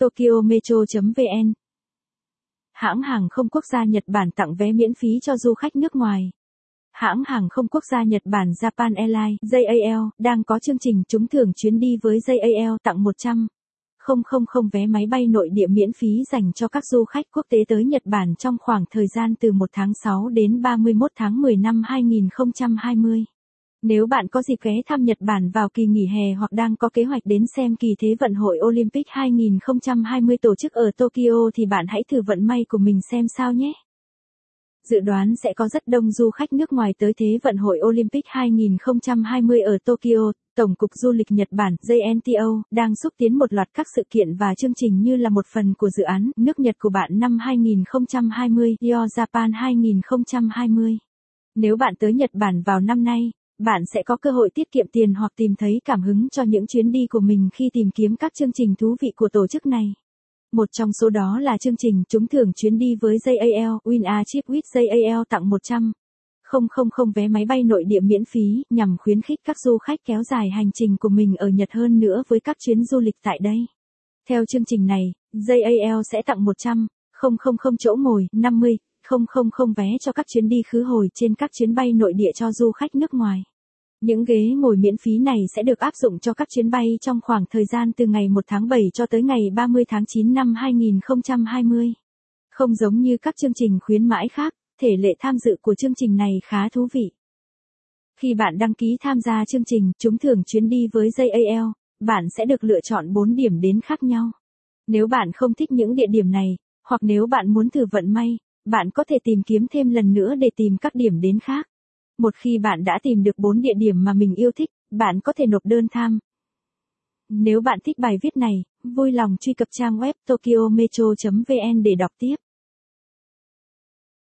tokyometro.vn. Hãng hàng không quốc gia Nhật Bản tặng vé miễn phí cho du khách nước ngoài. Hãng hàng không quốc gia Nhật Bản Japan Airlines (JAL) đang có chương trình trúng thưởng chuyến đi với JAL tặng 100,000 vé máy bay nội địa miễn phí dành cho các du khách quốc tế tới Nhật Bản trong khoảng thời gian từ 1 tháng 6 đến 31 tháng 10 năm 2020. Nếu bạn có dịp ghé thăm Nhật Bản vào kỳ nghỉ hè hoặc đang có kế hoạch đến xem kỳ Thế vận hội Olympic 2020 tổ chức ở Tokyo thì bạn hãy thử vận may của mình xem sao nhé. Dự đoán sẽ có rất đông du khách nước ngoài tới Thế vận hội Olympic 2020 ở Tokyo. Tổng cục Du lịch Nhật Bản (JNTO) đang xúc tiến một loạt các sự kiện và chương trình như là một phần của dự án Nước Nhật của bạn năm 2020 Your Japan 2020. Nếu bạn tới Nhật Bản vào năm nay, bạn sẽ có cơ hội tiết kiệm tiền hoặc tìm thấy cảm hứng cho những chuyến đi của mình khi tìm kiếm các chương trình thú vị của tổ chức này. Một trong số đó là chương trình trúng thưởng chuyến đi với JAL, Win a Trip with JAL tặng 100,000 vé máy bay nội địa miễn phí nhằm khuyến khích các du khách kéo dài hành trình của mình ở Nhật hơn nữa với các chuyến du lịch tại đây. Theo chương trình này, JAL sẽ tặng 100,000 chỗ ngồi, 50,000 vé cho các chuyến đi khứ hồi trên các chuyến bay nội địa cho du khách nước ngoài. Những ghế ngồi miễn phí này sẽ được áp dụng cho các chuyến bay trong khoảng thời gian từ ngày 1 tháng 7 cho tới ngày 30 tháng 9 năm 2020. Không giống như các chương trình khuyến mãi khác, thể lệ tham dự của chương trình này khá thú vị. Khi bạn đăng ký tham gia chương trình trúng thưởng chuyến đi với JAL, bạn sẽ được lựa chọn 4 điểm đến khác nhau. Nếu bạn không thích những địa điểm này, hoặc nếu bạn muốn thử vận may, bạn có thể tìm kiếm thêm lần nữa để tìm các điểm đến khác. Một khi bạn đã tìm được 4 địa điểm mà mình yêu thích, bạn có thể nộp đơn tham. Nếu bạn thích bài viết này, vui lòng truy cập trang web tokyometro.vn để đọc tiếp.